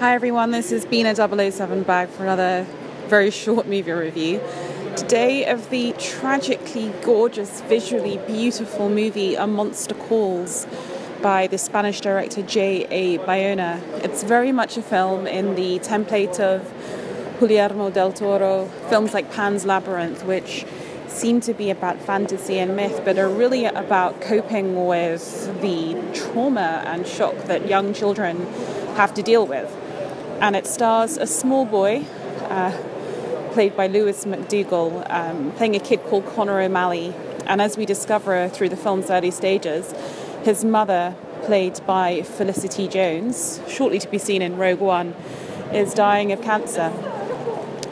Hi everyone, this is Bina 007 back for another very short movie review. Today of the tragically gorgeous, visually beautiful movie A Monster Calls by the Spanish director J.A. Bayona. It's very much a film in the template of Guillermo del Toro, films like Pan's Labyrinth, which seem to be about fantasy and myth, but are really about coping with the trauma and shock that young children have to deal with. And it stars a small boy, played by Lewis McDougall, playing a kid called Connor O'Malley. And as we discover through the film's early stages, his mother, played by Felicity Jones, shortly to be seen in Rogue One, is dying of cancer.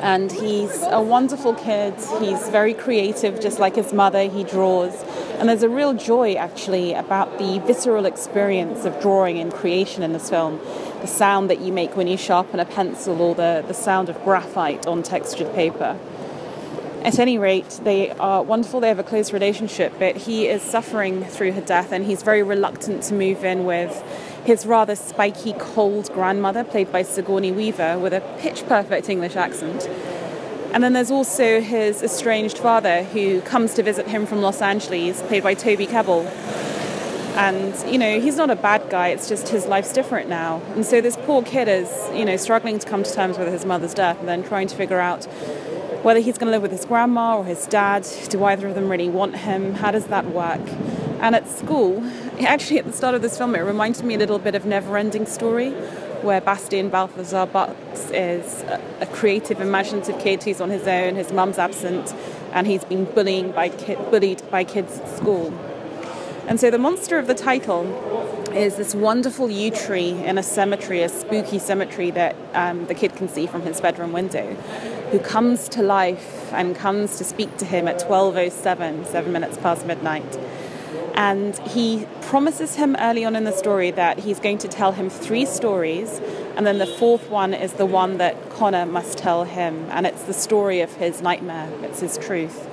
And he's a wonderful kid. He's very creative, just like his mother. He draws. And there's a real joy, actually, about the visceral experience of drawing and creation in this film. The sound that you make when you sharpen a pencil, or the sound of graphite on textured paper. At any rate, they are wonderful. They have a close relationship, but he is suffering through her death, and he's very reluctant to move in with his rather spiky, cold grandmother, played by Sigourney Weaver, with a pitch-perfect English accent. And then there's also his estranged father, who comes to visit him from Los Angeles, played by Toby Kebbell. And, you know, he's not a bad guy, it's just his life's different now. And so this poor kid is, you know, struggling to come to terms with his mother's death, and then trying to figure out whether he's going to live with his grandma or his dad. Do either of them really want him? How does that work? And at school, actually at the start of this film, it reminded me a little bit of Neverending Story, where Bastian Balthazar Bucks is a creative, imaginative kid who's on his own, his mum's absent, and he's been bullied by kids at school. And so the monster of the title is this wonderful yew tree in a cemetery, a spooky cemetery that the kid can see from his bedroom window, who comes to life and comes to speak to him at 12:07, 7 minutes past midnight. And he promises him early on in the story that he's going to tell him 3 stories, and then the 4th one is the one that Connor must tell him, and it's the story of his nightmare, it's his truth.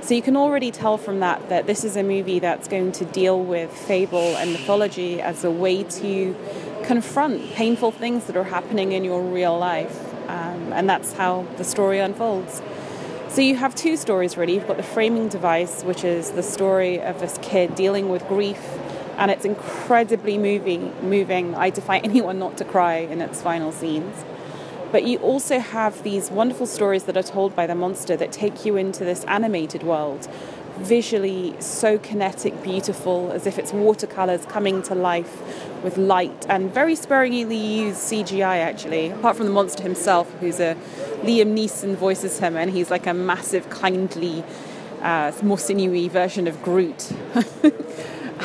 So you can already tell from that this is a movie that's going to deal with fable and mythology as a way to confront painful things that are happening in your real life. And that's how the story unfolds. So you have 2 stories, really. You've got the framing device, which is the story of this kid dealing with grief, and it's incredibly moving. I defy anyone not to cry in its final scenes. But you also have these wonderful stories that are told by the monster that take you into this animated world, visually so kinetic, beautiful, as if it's watercolors coming to life with light, and very sparingly used CGI, actually, apart from the monster himself, who's Liam Neeson voices him, and he's like a massive, kindly, more sinewy version of Groot.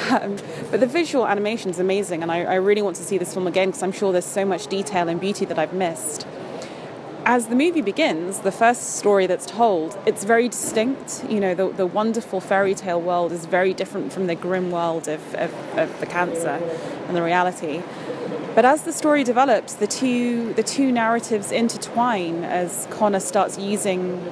But the visual animation is amazing, and I really want to see this film again, because I'm sure there's so much detail and beauty that I've missed. As the movie begins, the first story that's told, it's very distinct. You know, the wonderful fairy tale world is very different from the grim world of the cancer and the reality. But as the story develops, the two narratives intertwine as Connor starts using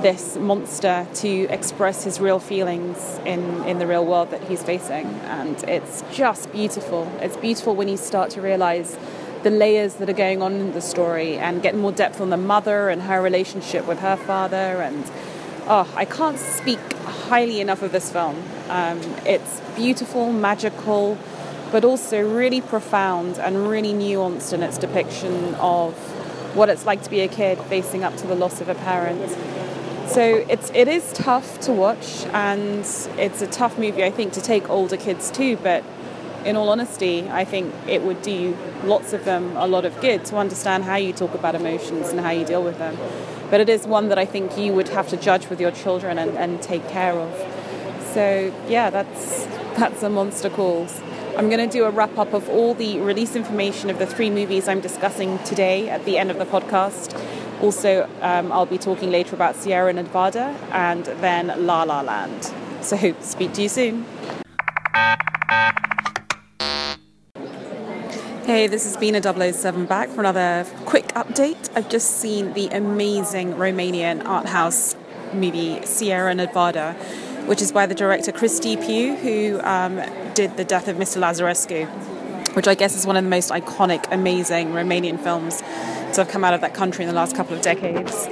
this monster to express his real feelings in the real world that he's facing. And it's just beautiful. It's beautiful when you start to realize the layers that are going on in the story, and get more depth on the mother and her relationship with her father. And I can't speak highly enough of this film. It's beautiful, magical, but also really profound and really nuanced in its depiction of what it's like to be a kid facing up to the loss of a parent. So it is tough to watch, and it's a tough movie, I think, to take older kids to, but in all honesty, I think it would do lots of them a lot of good to understand how you talk about emotions and how you deal with them. But it is one that I think you would have to judge with your children and take care of. So yeah, that's A Monster Calls. I'm going to do a wrap-up of all the release information of the 3 movies I'm discussing today at the end of the podcast. Also, I'll be talking later about Sieranevada and then La La Land. So hope to speak to you soon. Hey, this has been a 007 back for another quick update. I've just seen the amazing Romanian art house movie Sieranevada, which is by the director Cristi Puiu, who did The Death of Mr. Lazarescu, which I guess is one of the most iconic, amazing Romanian films to have come out of that country in the last couple of decades.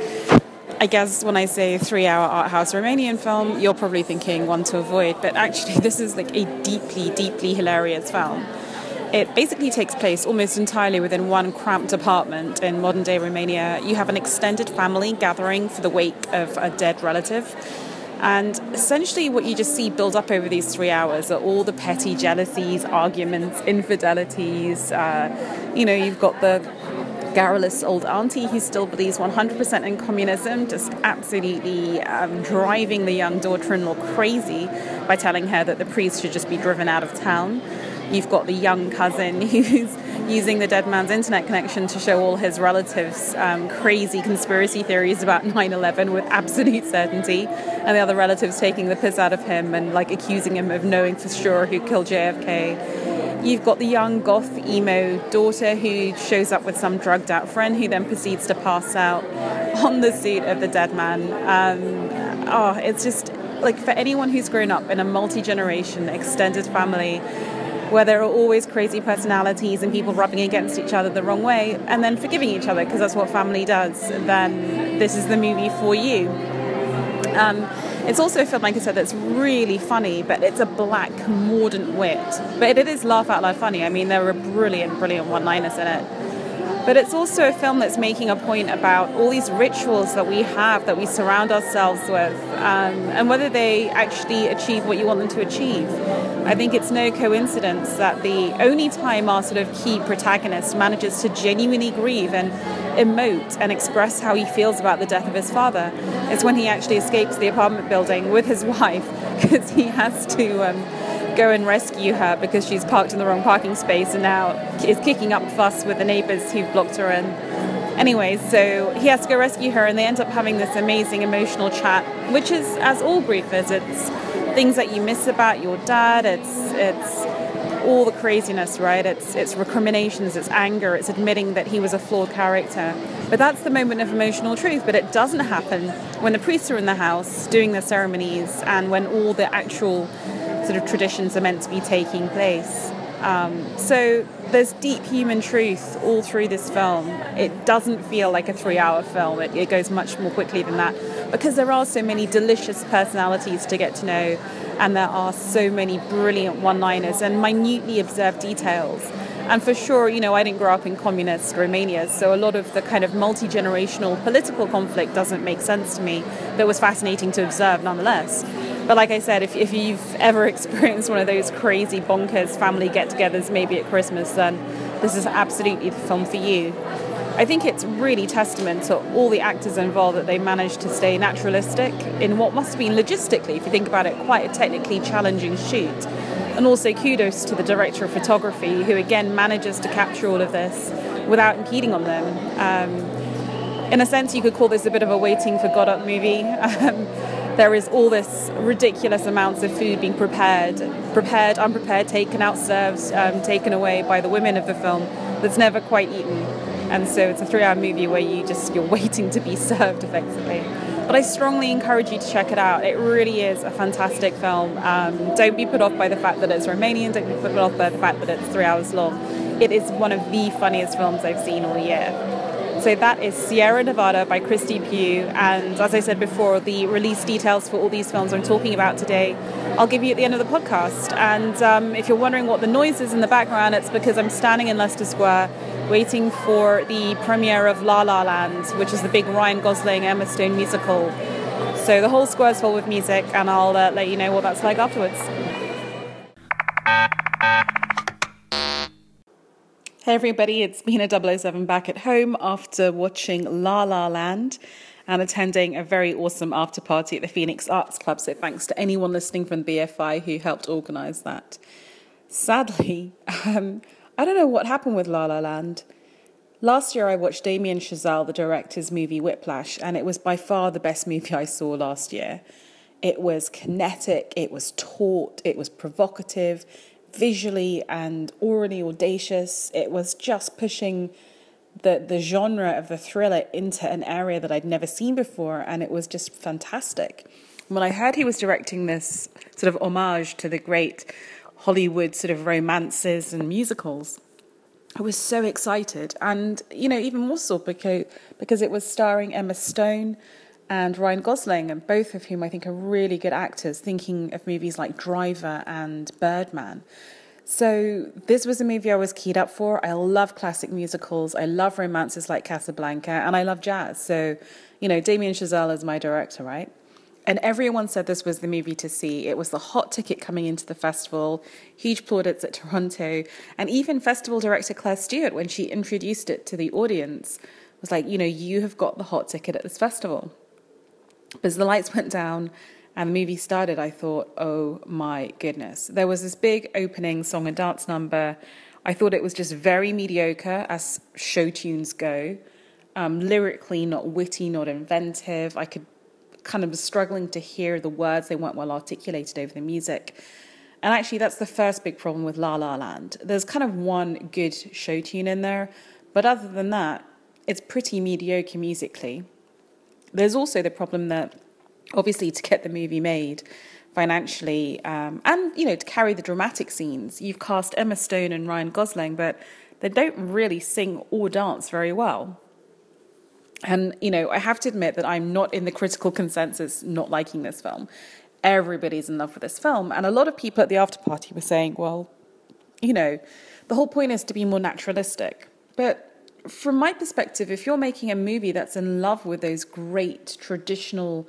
I guess when I say 3-hour art house Romanian film, you're probably thinking one to avoid, but actually this is like a deeply, deeply hilarious film. It basically takes place almost entirely within one cramped apartment in modern-day Romania. You have an extended family gathering for the wake of a dead relative. And essentially what you just see build up over these 3 hours are all the petty jealousies, arguments, infidelities. You've got the garrulous old auntie who still believes 100% in communism, just absolutely driving the young daughter-in-law crazy by telling her that the priest should just be driven out of town. You've got the young cousin who's using the dead man's internet connection to show all his relatives crazy conspiracy theories about 9/11 with absolute certainty, and the other relatives taking the piss out of him and like accusing him of knowing for sure who killed JFK. You've got the young goth emo daughter who shows up with some drugged out friend who then proceeds to pass out on the seat of the dead man. It's just like, for anyone who's grown up in a multi-generation extended family where there are always crazy personalities and people rubbing against each other the wrong way and then forgiving each other, because that's what family does, then this is the movie for you. It's also a film, like I said, that's really funny, but it's a black, mordant wit. But it is laugh-out-loud funny. I mean, there are brilliant, brilliant one-liners in it. But it's also a film that's making a point about all these rituals that we have, that we surround ourselves with, and whether they actually achieve what you want them to achieve. I think it's no coincidence that the only time our sort of key protagonist manages to genuinely grieve and emote and express how he feels about the death of his father is when he actually escapes the apartment building with his wife, because he has to go and rescue her because she's parked in the wrong parking space and now is kicking up fuss with the neighbours who've blocked her in. Anyway, so he has to go rescue her and they end up having this amazing emotional chat, which is, as all grief is, it's things that you miss about your dad, it's all the craziness, right? It's recriminations, it's anger, it's admitting that he was a flawed character. But that's the moment of emotional truth, but it doesn't happen when the priests are in the house doing their ceremonies and when all the actual sort of traditions are meant to be taking place. So there's deep human truth all through this film. It doesn't feel like a 3-hour film. It goes much more quickly than that, because there are so many delicious personalities to get to know, and there are so many brilliant one-liners and minutely observed details. And for sure, I didn't grow up in communist Romania, so a lot of the kind of multi-generational political conflict doesn't make sense to me, but it was fascinating to observe nonetheless. But like I said, if you've ever experienced one of those crazy, bonkers family get-togethers, maybe at Christmas, then this is absolutely the film for you. I think it's really testament to all the actors involved that they managed to stay naturalistic in what must have been logistically, if you think about it, quite a technically challenging shoot. And also kudos to the director of photography, who again manages to capture all of this without impeding on them. In a sense, you could call this a bit of a Waiting for Godot movie. There is all this ridiculous amounts of food being prepared, unprepared, taken out, served, taken away by the women of the film that's never quite eaten. And so it's a 3-hour movie where you're waiting to be served, effectively. But I strongly encourage you to check it out. It really is a fantastic film. Don't be put off by the fact that it's Romanian. Don't be put off by the fact that it's 3 hours long. It is one of the funniest films I've seen all year. So that is Sieranevada by Cristi Puiu. And as I said before, the release details for all these films I'm talking about today, I'll give you at the end of the podcast. And if you're wondering what the noise is in the background, it's because I'm standing in Leicester Square waiting for the premiere of La La Land, which is the big Ryan Gosling, Emma Stone musical. So the whole square's full with music, and I'll let you know what that's like afterwards. Hey everybody, it's Mina 007 back at home after watching La La Land and attending a very awesome after party at the Phoenix Arts Club, so thanks to anyone listening from BFI who helped organise that. Sadly, I don't know what happened with La La Land. Last year I watched Damien Chazelle, the director's movie Whiplash, and it was by far the best movie I saw last year. It was kinetic, it was taut, it was provocative, visually and orally audacious. It was just pushing the genre of the thriller into an area that I'd never seen before, and it was just fantastic. Well, I heard he was directing this sort of homage to the great Hollywood sort of romances and musicals. I was so excited, and, you know, even more so because it was starring Emma Stone and Ryan Gosling, and both of whom I think are really good actors, thinking of movies like Driver and Birdman. So this was a movie I was keyed up for. I love classic musicals. I love romances like Casablanca, and I love jazz. So, you know, Damien Chazelle is my director, right? And everyone said this was the movie to see. It was the hot ticket coming into the festival, huge plaudits at Toronto, and even festival director Claire Stewart, when she introduced it to the audience, was like, you know, you have got the hot ticket at this festival. But as the lights went down and the movie started, I thought, oh my goodness. There was this big opening song and dance number. I thought it was just very mediocre as show tunes go. Lyrically, not witty, not inventive. I could kind of struggling to hear the words. They weren't well articulated over the music. And actually, that's the first big problem with La La Land. There's kind of one good show tune in there, but other than that, it's pretty mediocre musically. There's also the problem that, obviously, to get the movie made financially, and, you know, to carry the dramatic scenes, you've cast Emma Stone and Ryan Gosling, but they don't really sing or dance very well. And, you know, I have to admit that I'm not in the critical consensus not liking this film. Everybody's in love with this film. And a lot of people at the after party were saying, well, you know, the whole point is to be more naturalistic. But from my perspective, if you're making a movie that's in love with those great traditional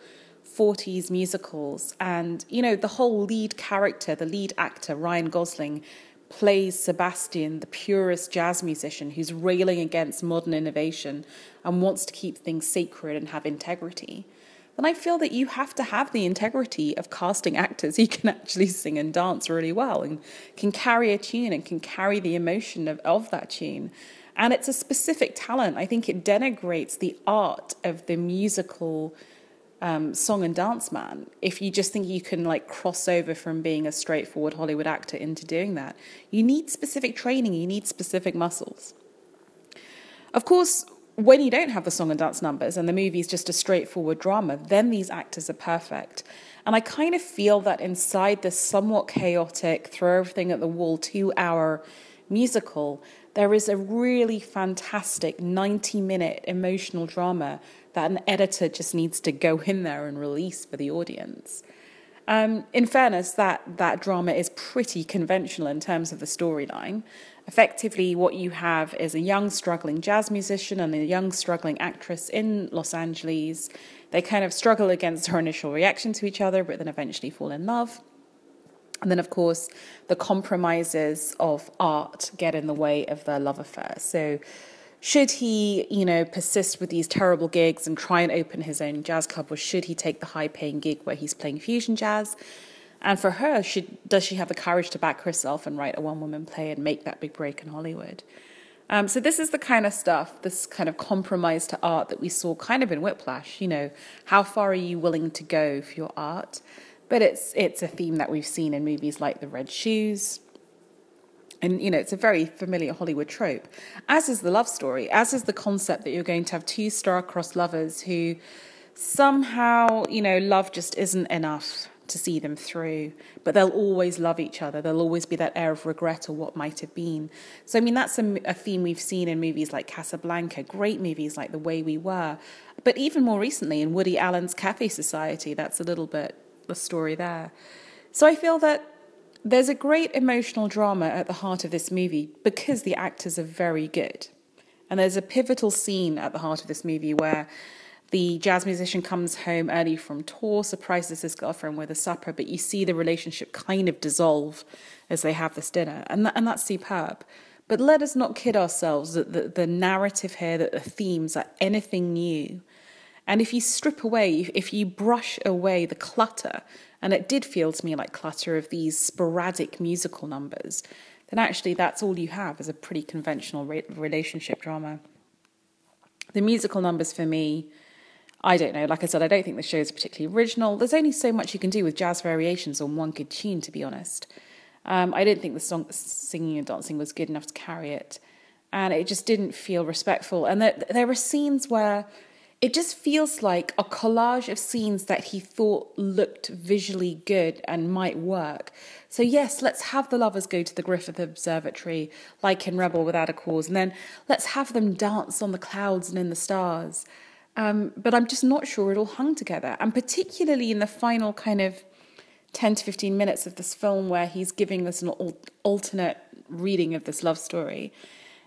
40s musicals, and, you know, the whole lead character, the lead actor, Ryan Gosling, plays Sebastian, the purist jazz musician who's railing against modern innovation and wants to keep things sacred and have integrity, then I feel that you have to have the integrity of casting actors who can actually sing and dance really well and can carry a tune and can carry the emotion of that tune. And it's a specific talent. I think it denigrates the art of the musical song and dance man if you just think you can like cross over from being a straightforward Hollywood actor into doing that. You need specific training, you need specific muscles. Of course, when you don't have the song and dance numbers and the movie's just a straightforward drama, then these actors are perfect. And I kind of feel that inside this somewhat chaotic, throw everything at the wall, 2-hour musical, there is a really fantastic 90-minute emotional drama that an editor just needs to go in there and release for the audience. In fairness, that drama is pretty conventional in terms of the storyline. Effectively, what you have is a young struggling jazz musician and a young struggling actress in Los Angeles. They kind of struggle against her initial reaction to each other, but then eventually fall in love. And then, of course, the compromises of art get in the way of their love affair. So should he, you know, persist with these terrible gigs and try and open his own jazz club, or should he take the high-paying gig where he's playing fusion jazz? And for her, does she have the courage to back herself and write a one-woman play and make that big break in Hollywood? So this is the kind of stuff, this kind of compromise to art that we saw kind of in Whiplash. You know, how far are you willing to go for your art? But it's a theme that we've seen in movies like The Red Shoes. And, you know, it's a very familiar Hollywood trope, as is the love story, as is the concept that you're going to have two star-crossed lovers who somehow, you know, love just isn't enough to see them through. But they'll always love each other. There'll always be that air of regret or what might have been. So, I mean, that's a theme we've seen in movies like Casablanca, great movies like The Way We Were. But even more recently in Woody Allen's Cafe Society, that's a little bit the story there. So I feel that there's a great emotional drama at the heart of this movie because the actors are very good. And there's a pivotal scene at the heart of this movie where the jazz musician comes home early from tour, surprises his girlfriend with a supper, but you see the relationship kind of dissolve as they have this dinner. And that's superb. But let us not kid ourselves that the narrative here, that the themes are anything new. And if you strip away, if you brush away the clutter, and it did feel to me like clutter of these sporadic musical numbers, then actually that's all you have is a pretty conventional relationship drama. The musical numbers for me, I don't know. Like I said, I don't think the show is particularly original. There's only so much you can do with jazz variations on one good tune, to be honest. I didn't think the singing and dancing was good enough to carry it. And it just didn't feel respectful. And there were scenes where It just feels like a collage of scenes that he thought looked visually good and might work. So yes, let's have the lovers go to the Griffith Observatory, like in Rebel Without a Cause, and then let's have them dance on the clouds and in the stars. But I'm just not sure it all hung together. And particularly in the final kind of 10 to 15 minutes of this film where he's giving us an alternate reading of this love story.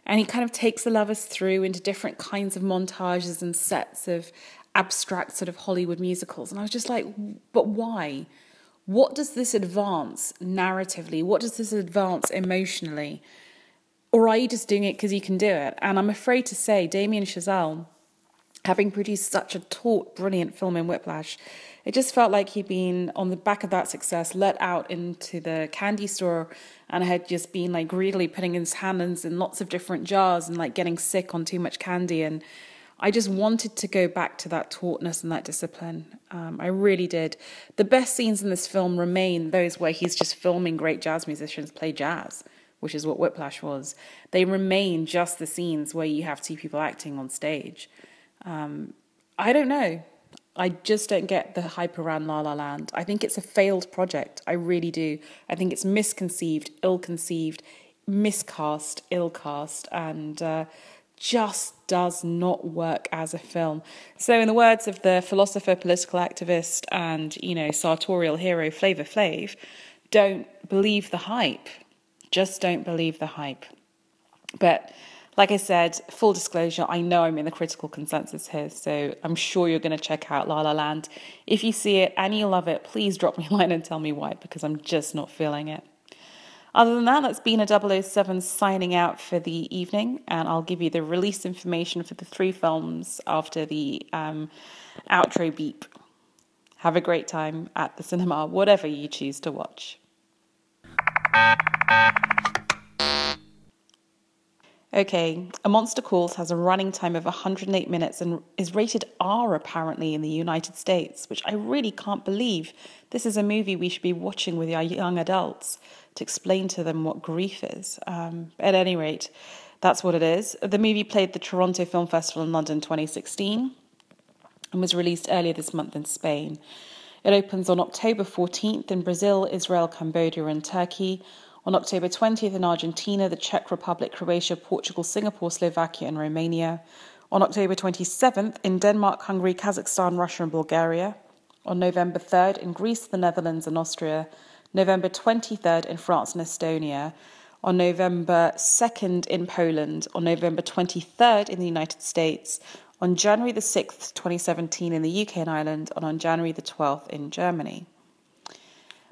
And he kind of takes the lovers through into different kinds of montages and sets of abstract sort of Hollywood musicals. And I was just like, but why? What does this advance narratively? What does this advance emotionally? Or are you just doing it because you can do it? And I'm afraid to say, Damien Chazelle, having produced such a taut, brilliant film in Whiplash, it just felt like he'd been, on the back of that success, let out into the candy store and had just been like greedily putting his hands in lots of different jars and like getting sick on too much candy. And I just wanted to go back to that tautness and that discipline. I really did. The best scenes in this film remain those where he's just filming great jazz musicians play jazz, which is what Whiplash was. They remain just the scenes where you have two people acting on stage. I don't know. I just don't get the hype around La La Land. I think it's a failed project. I really do. I think it's misconceived, ill-conceived, miscast, ill-cast, and just does not work as a film. So in the words of the philosopher, political activist, and, you know, sartorial hero Flavor Flav, don't believe the hype. Just don't believe the hype. But like I said, full disclosure, I know I'm in the critical consensus here, so I'm sure you're going to check out La La Land. If you see it and you love it, please drop me a line and tell me why, because I'm just not feeling it. Other than that, that's Bina 007 signing out for the evening, and I'll give you the release information for the three films after the outro beep. Have a great time at the cinema, whatever you choose to watch. Okay, A Monster Calls has a running time of 108 minutes and is rated R apparently in the United States, which I really can't believe. This is a movie we should be watching with our young adults to explain to them what grief is. At any rate, that's what it is. The movie played the Toronto Film Festival in London 2016 and was released earlier this month in Spain. It opens on October 14th in Brazil, Israel, Cambodia and Turkey. On October 20th in Argentina, the Czech Republic, Croatia, Portugal, Singapore, Slovakia and Romania. On October 27th in Denmark, Hungary, Kazakhstan, Russia and Bulgaria. On November 3rd in Greece, the Netherlands and Austria. November 23rd in France and Estonia. On November 2nd in Poland. On November 23rd in the United States. On January the 6th, 2017 in the UK and Ireland. And on January the 12th in Germany.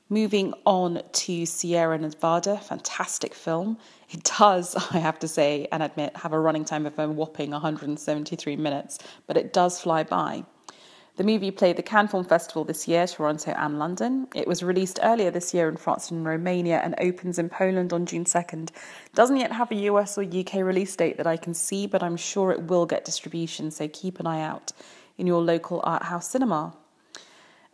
Moving on to Sieranevada, fantastic film. It does, I have to say and admit, have a running time of a whopping 173 minutes, but it does fly by. The movie played the Cannes Film Festival this year, Toronto and London. It was released earlier this year in France and Romania and opens in Poland on June 2nd. Doesn't yet have a US or UK release date that I can see, but I'm sure it will get distribution, so keep an eye out in your local art house cinema.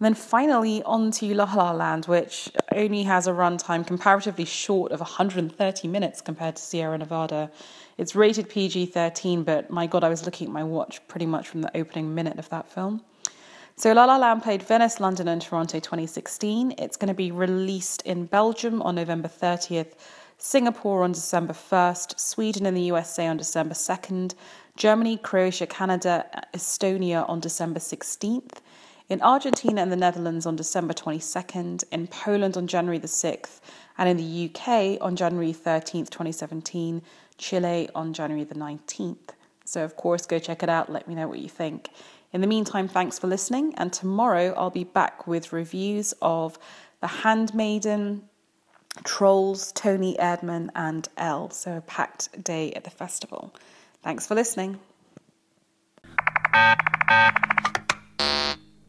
And then finally on to La La Land, which only has a runtime comparatively short of 130 minutes compared to Sieranevada. It's rated PG-13, but my God, I was looking at my watch pretty much from the opening minute of that film. So La La Land played Venice, London and Toronto 2016. It's going to be released in Belgium on November 30th, Singapore on December 1st, Sweden and the USA on December 2nd, Germany, Croatia, Canada, Estonia on December 16th. In Argentina and the Netherlands on December 22nd, in Poland on January the 6th, and in the UK on January 13th, 2017, Chile on January the 19th. So, of course, go check it out. Let me know what you think. In the meantime, thanks for listening. And tomorrow I'll be back with reviews of The Handmaiden, Trolls, Tony Erdmann and Elle. So a packed day at the festival. Thanks for listening.